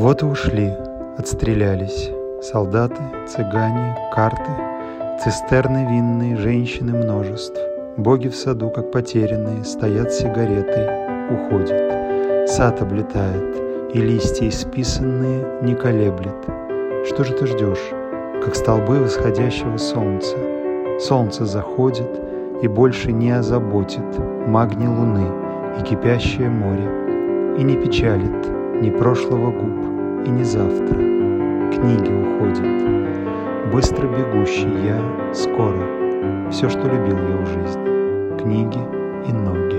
Вот и ушли, отстрелялись. Солдаты, цыгане, карты, цистерны винные, женщины множеств. Боги в саду, как потерянные, стоят с сигаретой, уходят. Сад облетает, и листья исписанные не колеблет. Что же ты ждешь, как столбы восходящего солнца? Солнце заходит и больше не озаботит магний луны и кипящее море, и не печалит ни прошлого губ, и ни завтра. Книги уходят. Быстро бегущий я скоро. Все, что любил я в жизни. Книги и ноги.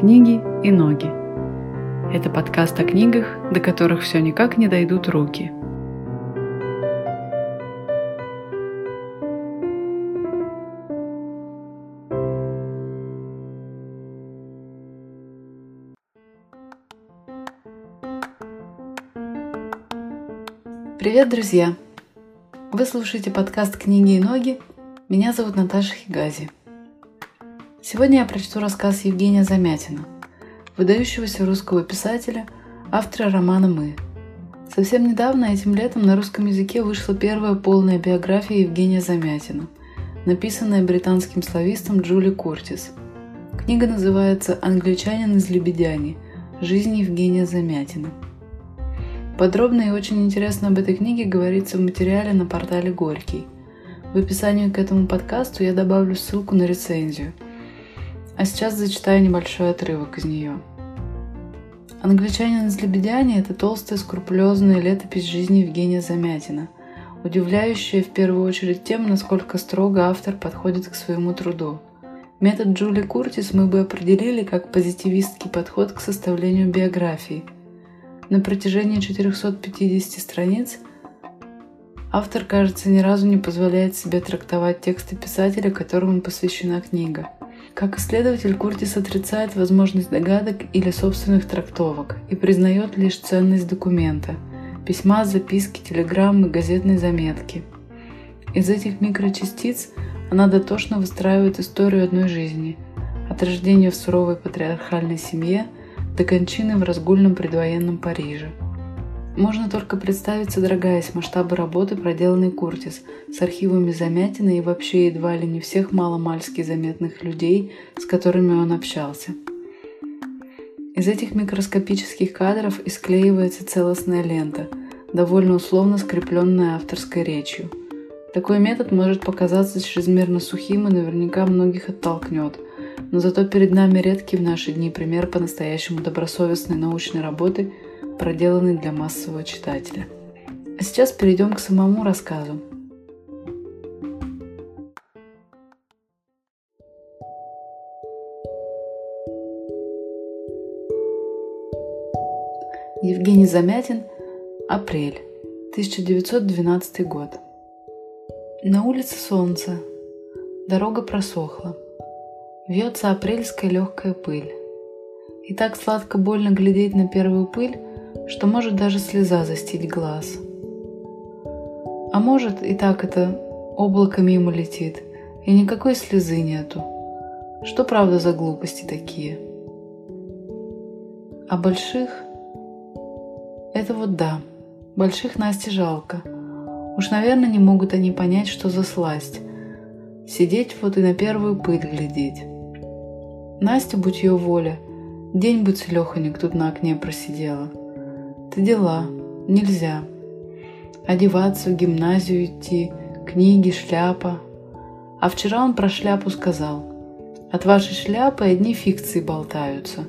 Книги и ноги. Это подкаст о книгах, до которых все никак не дойдут руки. Привет, друзья! Вы слушаете подкаст «Книги и ноги». Меня зовут Наташа Хигази. Сегодня я прочту рассказ Евгения Замятина, выдающегося русского писателя, автора романа «Мы». Совсем недавно, этим летом, на русском языке вышла первая полная биография Евгения Замятина, написанная британским словистом Джули Куртис. Книга называется «Англичанин из Лебедяни. Жизнь Евгения Замятина». Подробно и очень интересно об этой книге говорится в материале на портале «Горький». В описании к этому подкасту я добавлю ссылку на рецензию. А сейчас зачитаю небольшой отрывок из нее. «Англичанин из Лебедяни» — это толстая, скрупулезная летопись жизни Евгения Замятина, удивляющая в первую очередь тем, насколько строго автор подходит к своему труду. Метод Джули Куртис мы бы определили как позитивистский подход к составлению биографии. На протяжении 450 страниц автор, кажется, ни разу не позволяет себе трактовать тексты писателя, которому посвящена книга. Как исследователь, Куртис отрицает возможность догадок или собственных трактовок и признает лишь ценность документа – письма, записки, телеграммы, газетные заметки. Из этих микрочастиц она дотошно выстраивает историю одной жизни – от рождения в суровой патриархальной семье до кончины в разгульном предвоенном Париже. Можно только представить, содрогаясь масштабы работы, проделанной Куртис, с архивами Замятина и вообще едва ли не всех маломальски заметных людей, с которыми он общался. Из этих микроскопических кадров и склеивается целостная лента, довольно условно скрепленная авторской речью. Такой метод может показаться чрезмерно сухим и наверняка многих оттолкнет, но зато перед нами редкий в наши дни пример по-настоящему добросовестной научной работы, проделанный для массового читателя. А сейчас перейдем к самому рассказу. Евгений Замятин, апрель, 1912 год. На улице солнце, дорога просохла, вьется апрельская легкая пыль. И так сладко больно глядеть на первую пыль, что может даже слеза застить глаз. А может, и так это облако мимо летит, и никакой слезы нету. Что правда за глупости такие? А больших? Это вот да, больших Насте жалко. Уж, наверное, не могут они понять, что за сласть. Сидеть вот и на первую пыль глядеть. Настя, будь ее воля, день будь лёхонек тут на окне просидела. Ты дела, нельзя. Одеваться, в гимназию идти, книги, шляпа. А вчера он про шляпу сказал. От вашей шляпы одни фикции болтаются.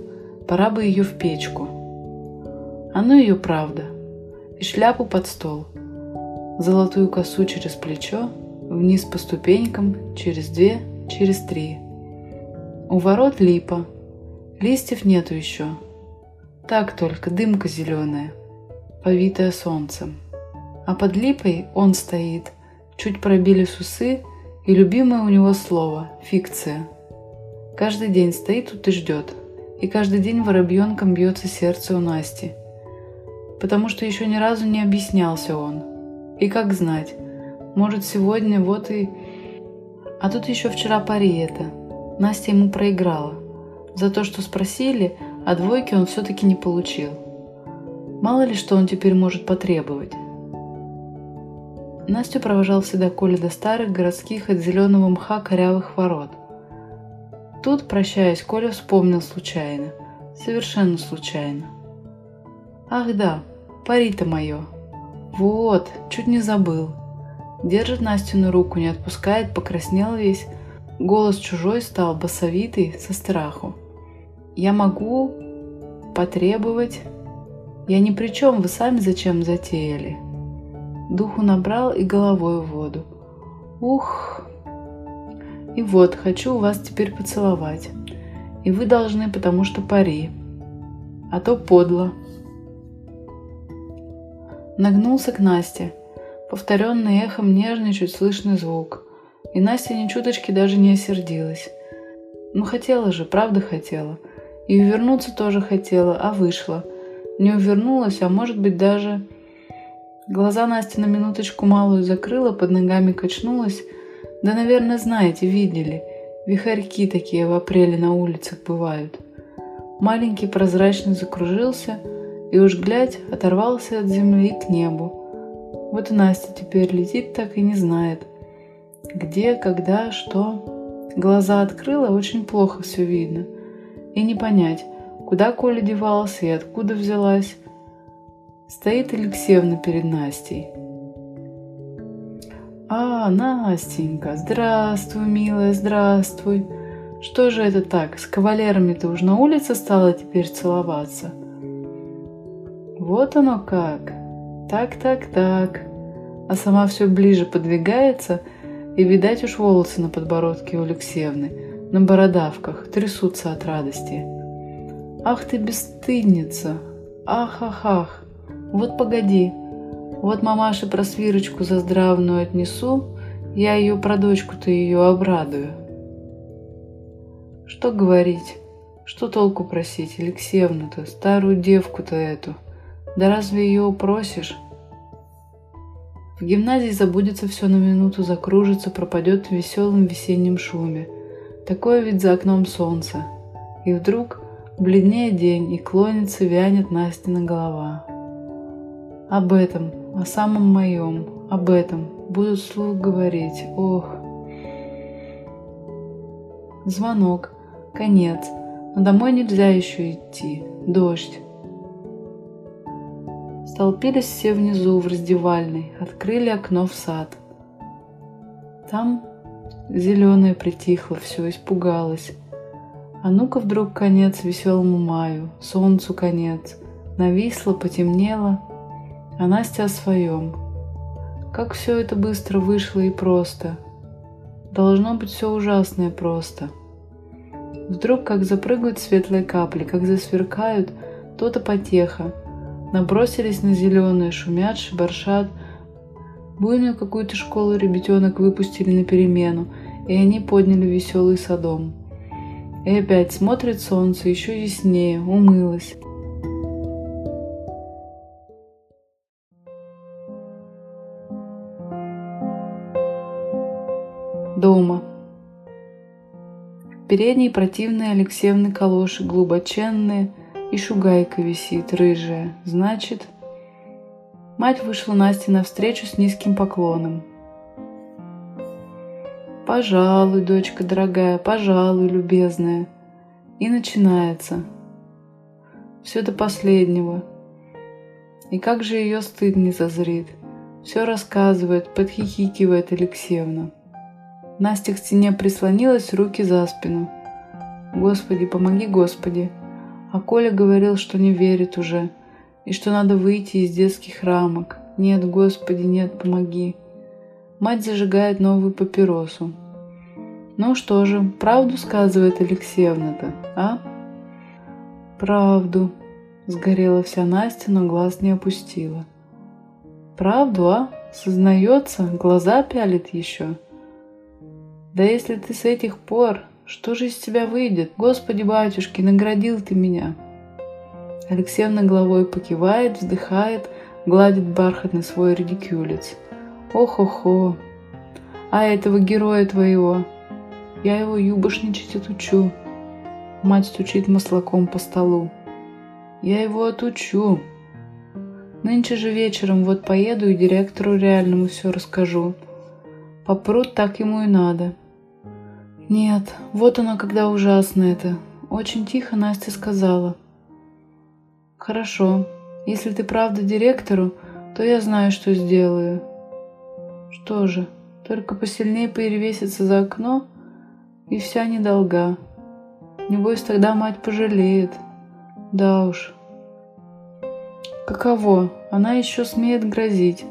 Пора бы ее в печку. А ну ее правда. И шляпу под стол. Золотую косу через плечо, вниз по ступенькам, через две, через три. У ворот липа. Листьев нету еще. Так только дымка зеленая, повитая солнцем. А под липой он стоит, чуть пробились усы, и любимое у него слово – фикция. Каждый день стоит тут и ждет, и каждый день воробьенком бьется сердце у Насти. Потому что еще ни разу не объяснялся он. И как знать, может сегодня вот и… А тут еще вчера пари это. Настя ему проиграла. За то, что спросили, а двойки он все-таки не получил. Мало ли, что он теперь может потребовать. Настю провожал всегда Коля до старых городских от зеленого мха корявых ворот. Тут, прощаясь, Коля вспомнил случайно. Совершенно случайно. Ах да, пари-то мое. Вот, чуть не забыл. Держит Настину руку, не отпускает, покраснел весь. Голос чужой стал басовитый со страху. Я могу потребовать. Я ни при чем, вы сами зачем затеяли. Духу набрал и головой в воду. Ух. И вот, хочу вас теперь поцеловать. И вы должны, потому что пари. А то подло. Нагнулся к Насте. Повторенный эхом нежный, чуть слышный звук. И Настя ни чуточки даже не осердилась. Ну хотела же, правда хотела. И увернуться тоже хотела, а вышла. Не увернулась, а может быть даже... Глаза Насти на минуточку малую закрыла, под ногами качнулась. Да, наверное, знаете, видели. Вихарьки такие в апреле на улицах бывают. Маленький прозрачный закружился и уж глядь оторвался от земли к небу. Вот и Настя теперь летит так и не знает. Где, когда, что. Глаза открыла, очень плохо все видно. И не понять, куда Коля девался и откуда взялась. Стоит Алексеевна перед Настей. А, Настенька, здравствуй, милая, здравствуй. Что же это так, с кавалерами ты уж на улице стала теперь целоваться? Вот оно как. Так. А сама все ближе подвигается, и, видать, уж волосы на подбородке у Алексеевны, на бородавках, трясутся от радости. Ах ты бесстыдница! Ах! Вот погоди. Вот мамаше про свирочку заздравную отнесу, я ее про дочку-то ее обрадую. Что говорить? Что толку просить Алексеевну-то, старую девку-то эту? Да разве ее упросишь? В гимназии забудется все на минуту, закружится, пропадет в веселом весеннем шуме. Такое ведь за окном солнце. И вдруг бледнее день, и клонится, вянет Настина голова. Об этом, о самом моем, об этом будут вслух говорить. Ох! Звонок. Конец. Но домой нельзя еще идти. Дождь. Столпились все внизу в раздевальной, открыли окно в сад. Там зеленое притихло, все испугалось. А ну-ка вдруг конец веселому маю, солнцу конец. Нависло, потемнело, а Настя о своем. Как все это быстро вышло и просто. Должно быть все ужасное просто. Вдруг как запрыгают светлые капли, как засверкают, то-то потеха. Набросились на зеленые, шумят, шебаршат. Буйную какую-то школу ребятенок выпустили на перемену, и они подняли веселый садом. И опять смотрит солнце, еще яснее, умылось. Дома. В передней противные Алексеевны калоши, глубоченные, и шугайка висит, рыжая. Значит, мать вышла Насте навстречу с низким поклоном. Пожалуй, дочка дорогая, пожалуй, любезная. И начинается. Все до последнего. И как же ее стыд не зазрит. Все рассказывает, подхихикивает Алексеевна. Настя к стене прислонилась, руки за спину. Господи, помоги, Господи. А Коля говорил, что не верит уже, и что надо выйти из детских рамок. Нет, Господи, нет, помоги. Мать зажигает новую папиросу. Ну что же, правду сказывает Алексеевна-то, а? Правду. Сгорела вся Настя, но глаз не опустила. Правду, а? Сознается, глаза пялит еще. Да если ты с этих пор... Что же из тебя выйдет? Господи, батюшки, наградил ты меня. Алексеевна головой покивает, вздыхает, гладит бархатный свой редикюлец. Ох-охо! А этого героя твоего, Я его юбошничать отучу. Мать стучит маслаком по столу. Я его отучу. Нынче же вечером вот поеду и директору реальному все расскажу. Попрут, так ему и надо. Нет, вот оно когда ужасно это. Очень тихо Настя сказала. Хорошо, если ты правда директору, то я знаю, что сделаю. Что же, только посильнее перевеситься за окно, и вся недолга. Небось, тогда мать пожалеет. Да уж. Каково? Она еще смеет грозить.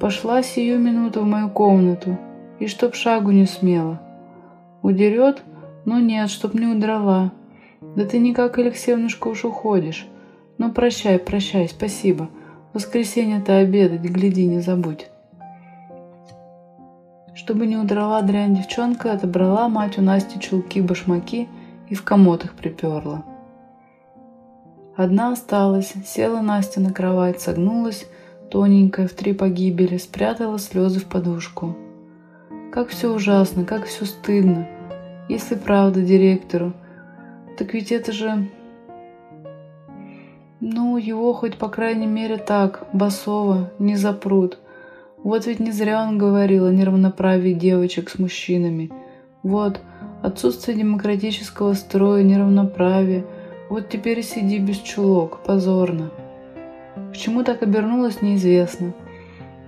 Пошла сию минуту в мою комнату, и чтоб шагу не смела. Удерет? Ну нет, чтоб не удрала. Да ты никак, Алексеевнушка, уж уходишь. Ну прощай, прощай, спасибо. В воскресенье-то обедать, гляди, не забудь. Чтобы не удрала дрянь девчонка, отобрала мать у Насти чулки-башмаки и в комод их приперла. Одна осталась, села Настя на кровать, согнулась, тоненькая, в три погибели, спрятала слезы в подушку. Как все ужасно, как все стыдно. Если правда директору, так ведь это же... Ну, его хоть по крайней мере так, басово, не запрут. Вот ведь не зря он говорил о неравноправии девочек с мужчинами. Вот, отсутствие демократического строя, неравноправия. Вот теперь и сиди без чулок, позорно. Почему так обернулось, неизвестно.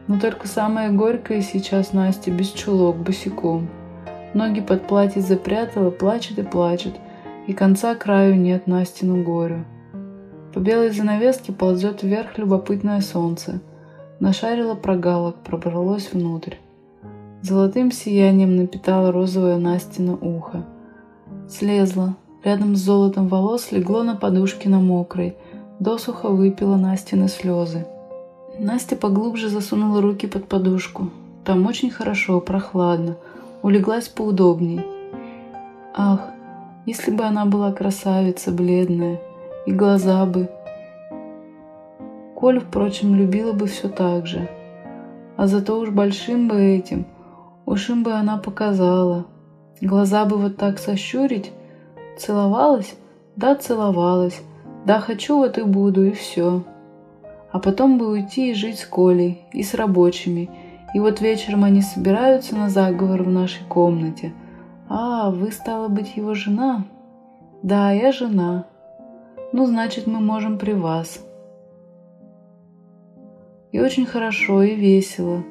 Но только самое горькое сейчас Настя без чулок, босиком. Ноги под платье запрятала, плачет и плачет, и конца краю нет Настину горю. По белой занавеске ползет вверх любопытное солнце. Нашарила прогалок, пробралось внутрь. Золотым сиянием напитала розовое Настино ухо. Слезла. Рядом с золотом волос легло на подушке на мокрой. Досуха выпила Настины слезы. Настя поглубже засунула руки под подушку. Там очень хорошо, прохладно. Улеглась поудобней. Ах, если бы она была красавица, бледная, и глаза бы... Коль, впрочем, любила бы все так же. А зато уж большим бы этим, уж им бы она показала. Глаза бы вот так сощурить. Целовалась? Да, целовалась. Да, хочу, вот и буду, и все. А потом бы уйти и жить с Колей, и с рабочими. И вот вечером они собираются на заговор в нашей комнате. А, вы, стала быть, его жена? Да, я жена. Ну, значит, мы можем при вас. И очень хорошо, и весело.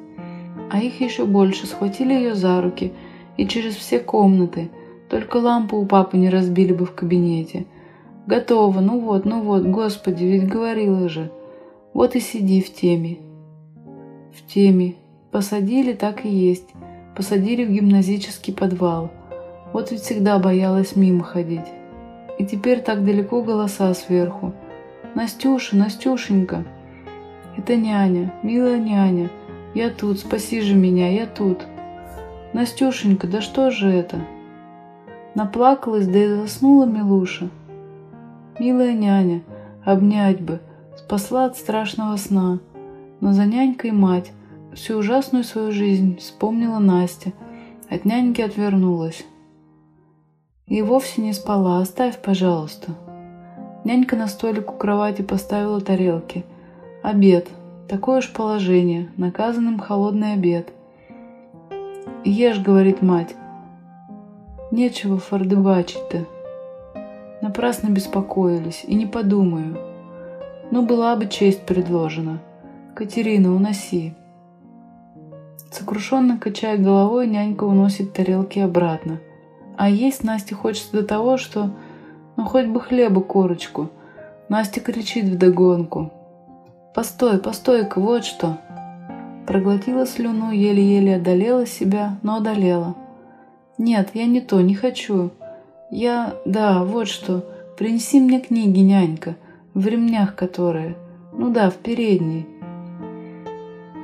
А их еще больше. Схватили ее за руки. И через все комнаты. Только лампу у папы не разбили бы в кабинете. Готово. Ну вот, господи, ведь говорила же. Вот и сиди в теме. В теме. Посадили, так и есть. Посадили в гимназический подвал. Вот ведь всегда боялась мимо ходить. И теперь так далеко голоса сверху. Настюша, Настюшенька. Это няня, милая няня, я тут, спаси же меня, я тут. Настюшенька, да что же это? Наплакалась, да и заснула Милуша. Милая няня, обнять бы, спасла от страшного сна. Но за нянькой мать всю ужасную свою жизнь вспомнила Настя, от няньки отвернулась. И вовсе не спала, оставь, пожалуйста. Нянька на столик у кровати поставила тарелки. Обед. Такое уж положение. Наказанным холодный обед. Ешь, говорит мать. Нечего фордыбачить-то. Напрасно беспокоились. И не подумаю. Ну, была бы честь предложена. Катерина, уноси. Сокрушенно качая головой, нянька уносит тарелки обратно. А есть Насте хочется до того, что... Ну, хоть бы хлеба корочку. Настя кричит вдогонку. «Постой, постой-ка, вот что!» Проглотила слюну, еле-еле одолела себя, но одолела. «Нет, я не то, не хочу. Я... Да, вот что. Принеси мне книги, нянька, в ремнях которые. Ну да, в передней.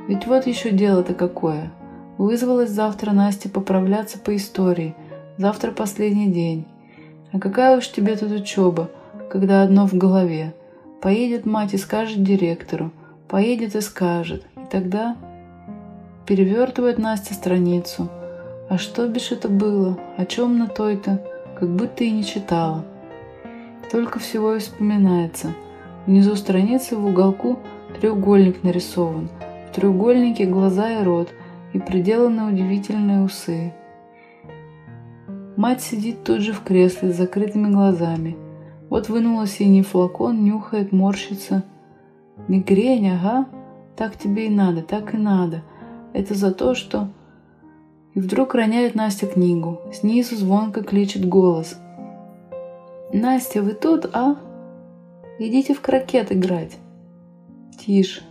Ведь вот еще дело-то какое. Вызвалась завтра Настя поправляться по истории. Завтра последний день. А какая уж тебе тут учеба, когда одно в голове. Поедет мать и скажет директору. Поедет и скажет. И тогда перевертывает Настя страницу. А что, бишь, это было? О чем на той-то? Как будто и не читала. Только всего и вспоминается. Внизу страницы в уголку треугольник нарисован. В треугольнике глаза и рот, и приделаны удивительные усы. Мать сидит тут же в кресле с закрытыми глазами. Вот вынула синий флакон, нюхает, морщится. Мигрень, ага, так тебе и надо, так и надо. Это за то, что... И вдруг роняет Настя книгу. Снизу звонко кличет голос. «Настя, вы тут, а? Идите в крокет играть!» «Тише!»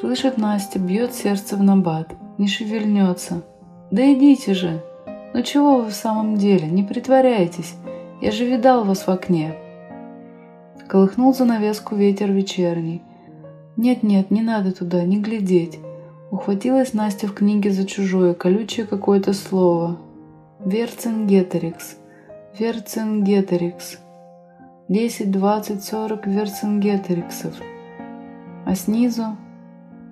Слышит Настя, бьет сердце в набат. Не шевельнется. «Да идите же! Ну чего вы в самом деле? Не притворяйтесь! Я же видал вас в окне!» Колыхнул занавеску ветер вечерний. «Нет-нет, не надо туда, не глядеть!» Ухватилась Настя в книге за чужое, колючее какое-то слово. Верцингетерикс. Верцингетерикс. 10, 20, 40 верцингетериксов. А снизу?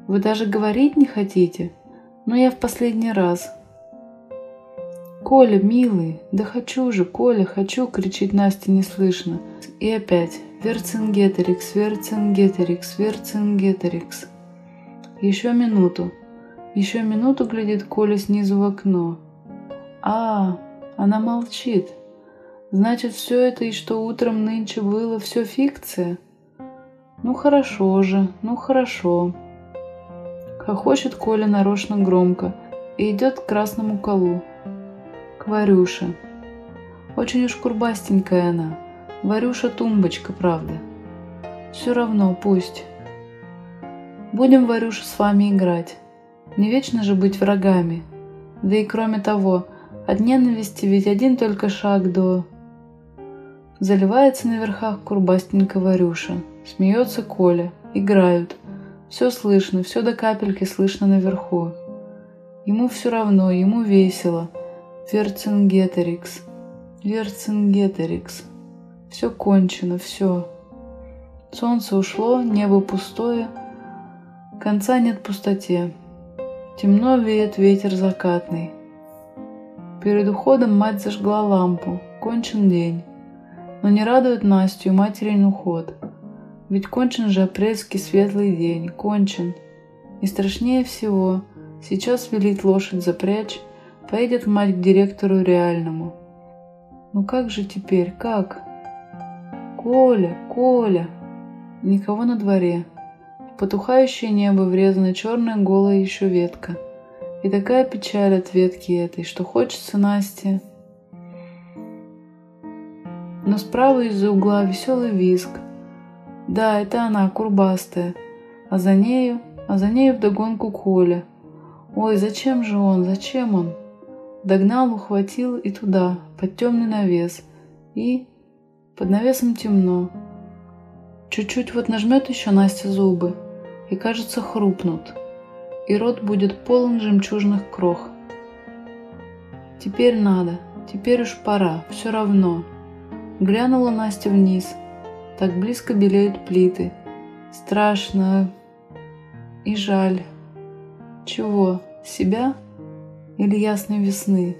Вы даже говорить не хотите? Но я в последний раз. Коля, милый, да хочу же, Коля, хочу, кричит Настя неслышно. И опять. Верцингетерикс, верцингетерикс, верцингетерикс. Еще минуту глядит Коля снизу в окно. А, она молчит. Значит, все это, и что утром нынче было, все фикция? Ну хорошо же, ну хорошо. Хохочет Коля нарочно громко и идет к красному колу. К Варюше. Очень уж курбастенькая она. Варюша тумбочка, правда. Все равно, пусть. Будем, Варюша, с вами играть. Не вечно же быть врагами. Да и кроме того, от ненависти ведь один только шаг до... Заливается на верхах курбастенька Варюша. Смеется Коля. Играют. Все слышно, все до капельки слышно наверху. Ему все равно, ему весело. Верцингетерикс. Верцингетерикс. Все кончено, все. Солнце ушло, небо пустое. Конца нет пустоте. Темно веет ветер закатный. Перед уходом мать зажгла лампу. Кончен день. Но не радует Настю и материн уход. Ведь кончен же апрельский светлый день. Кончен. И страшнее всего. Сейчас велит лошадь запрячь. Поедет мать к директору реальному. Ну как же теперь? Как? Коля, Коля. Никого на дворе. Потухающее небо врезана черная голая еще ветка. И такая печаль от ветки этой, что хочется Насте. Но справа из-за угла веселый визг. Да, это она, курбастая. А за нею вдогонку Коля. Ой, зачем же он, зачем он? Догнал, ухватил и туда, под темный навес. И под навесом темно. Чуть-чуть вот нажмет еще Настя зубы. И, кажется, хрупнут, и рот будет полон жемчужных крох. Теперь надо, теперь уж пора, все равно. Глянула Настя вниз, так близко белеют плиты. Страшно и жаль. Чего, себя или ясной весны?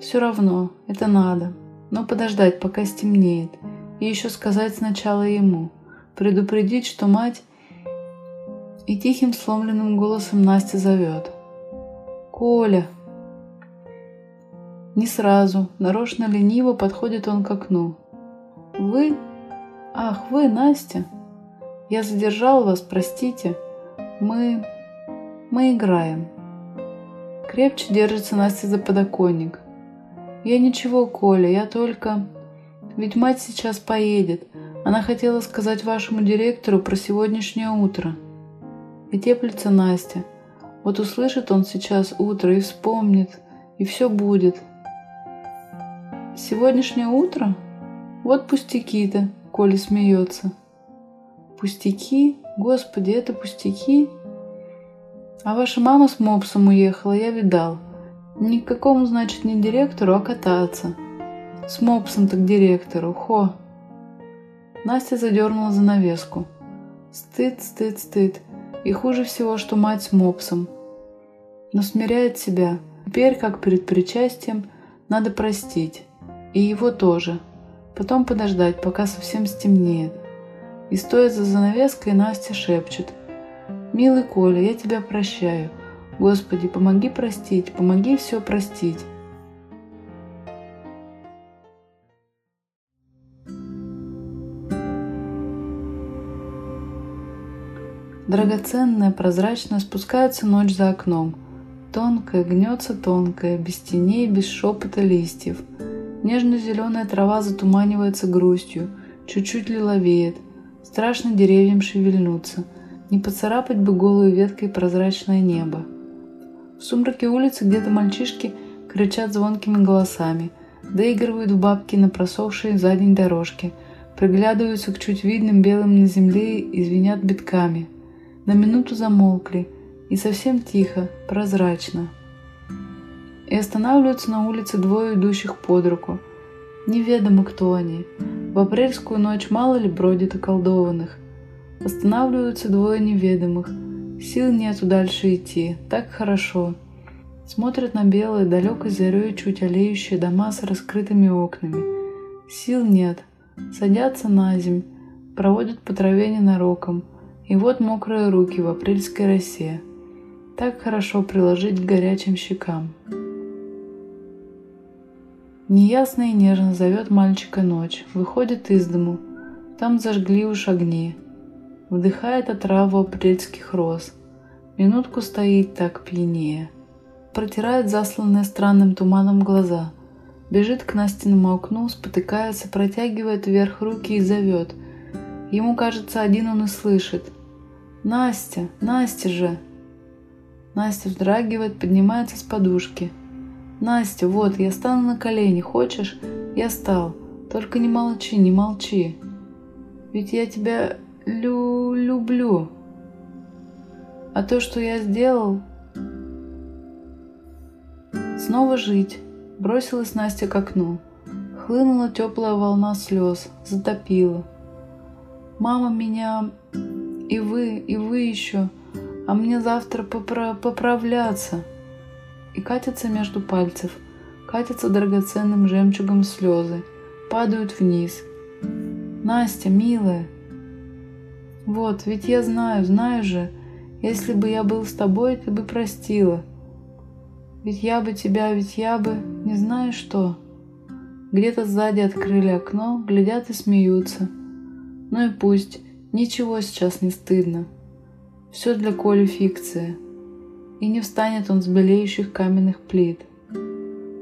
Все равно, это надо, но подождать, пока стемнеет, и еще сказать сначала ему, предупредить, что мать... И тихим сломленным голосом Настя зовет. «Коля!» Не сразу, нарочно лениво подходит он к окну. «Вы? Ах, вы, Настя! Я задержал вас, простите. Мы играем». Крепче держится Настя за подоконник. «Я ничего, Коля, я только... Ведь мать сейчас поедет. Она хотела сказать вашему директору про сегодняшнее утро». И теплится Настя. Вот услышит он сейчас утро и вспомнит, и все будет. Сегодняшнее утро? Вот пустяки-то, Коля смеется. Пустяки? Господи, это пустяки? А ваша мама с мопсом уехала, я видал. Ни к какому, значит, не директору, а кататься. С мопсом-то к директору, хо. Настя задернула занавеску. Стыд, стыд, стыд. И хуже всего, что мать с мопсом. но смиряет себя. Теперь, как перед причастием, надо простить, и его тоже, потом подождать, пока совсем стемнеет. И, стоя за занавеской, Настя шепчет: «Милый Коля, я тебя прощаю. Господи, помоги простить, помоги все простить». Драгоценная, прозрачная, спускается ночь за окном. Тонкая, гнется тонкая, без теней, без шепота листьев. Нежно-зеленая трава затуманивается грустью, чуть-чуть лиловеет. Страшно деревьям шевельнуться, не поцарапать бы голую веткой прозрачное небо. В сумраке улицы где-то мальчишки кричат звонкими голосами, доигрывают в бабки на просохшие за день дорожки, приглядываются к чуть видным белым на земле и звенят битками. На минуту замолкли, и совсем тихо, прозрачно. И останавливаются на улице двое идущих под руку. Неведомо, кто они. В апрельскую ночь мало ли бродит околдованных. Останавливаются двое неведомых. Сил нету дальше идти, так хорошо. Смотрят на белые, далекой зарей чуть олеющие дома с раскрытыми окнами. Сил нет. Садятся на земь, проводят по траве ненароком. И вот мокрые руки в апрельской росе. Так хорошо приложить к горячим щекам. Неясно и нежно зовет мальчика ночь. Выходит из дому. Там зажгли уж огни. Вдыхает отраву апрельских роз. Минутку стоит так пьянее. Протирает засланные странным туманом глаза. Бежит к Настиному окну, спотыкается, протягивает вверх руки и зовет. Ему кажется, один он и слышит. «Настя! Настя же!» Настя вздрагивает, поднимается с подушки. «Настя, вот, я стану на колени, хочешь? Я стал. Только не молчи, не молчи. Ведь я тебя люблю. А то, что я сделал...» Снова жить. Бросилась Настя к окну. Хлынула теплая волна слез, затопила. «Мама меня... и вы еще... а мне завтра поправляться!» И катятся между пальцев, катятся драгоценным жемчугом слезы, падают вниз. «Настя, милая! Вот, ведь я знаю, знаю же, если бы я был с тобой, ты бы простила. Ведь я бы тебя, ведь я бы, не знаю что». Где-то сзади открыли окно, глядят и смеются. Ну и пусть, ничего сейчас не стыдно. Все для Коли фикция. И не встанет он с белеющих каменных плит.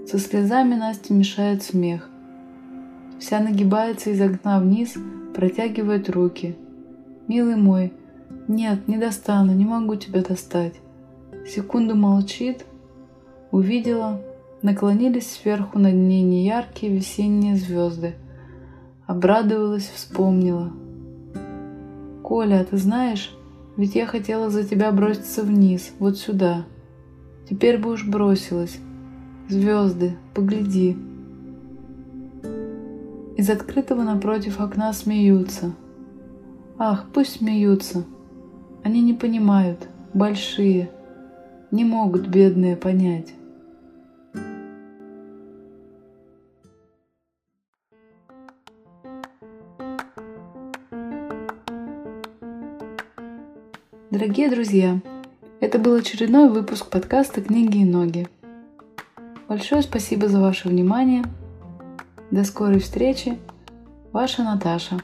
Со слезами Насте мешает смех. Вся нагибается из окна вниз, протягивает руки. «Милый мой, нет, не достану, не могу тебя достать». Секунду молчит. Увидела, наклонились сверху над ней неяркие весенние звезды. Обрадовалась, вспомнила. «Коля, а ты знаешь, ведь я хотела за тебя броситься вниз, вот сюда. Теперь бы уж бросилась. Звезды, погляди». Из открытого напротив окна смеются. Ах, пусть смеются. Они не понимают, большие. Не могут бедные понять. Дорогие друзья, это был очередной выпуск подкаста «Книги и ноги». Большое спасибо за ваше внимание. До скорой встречи. Ваша Наташа.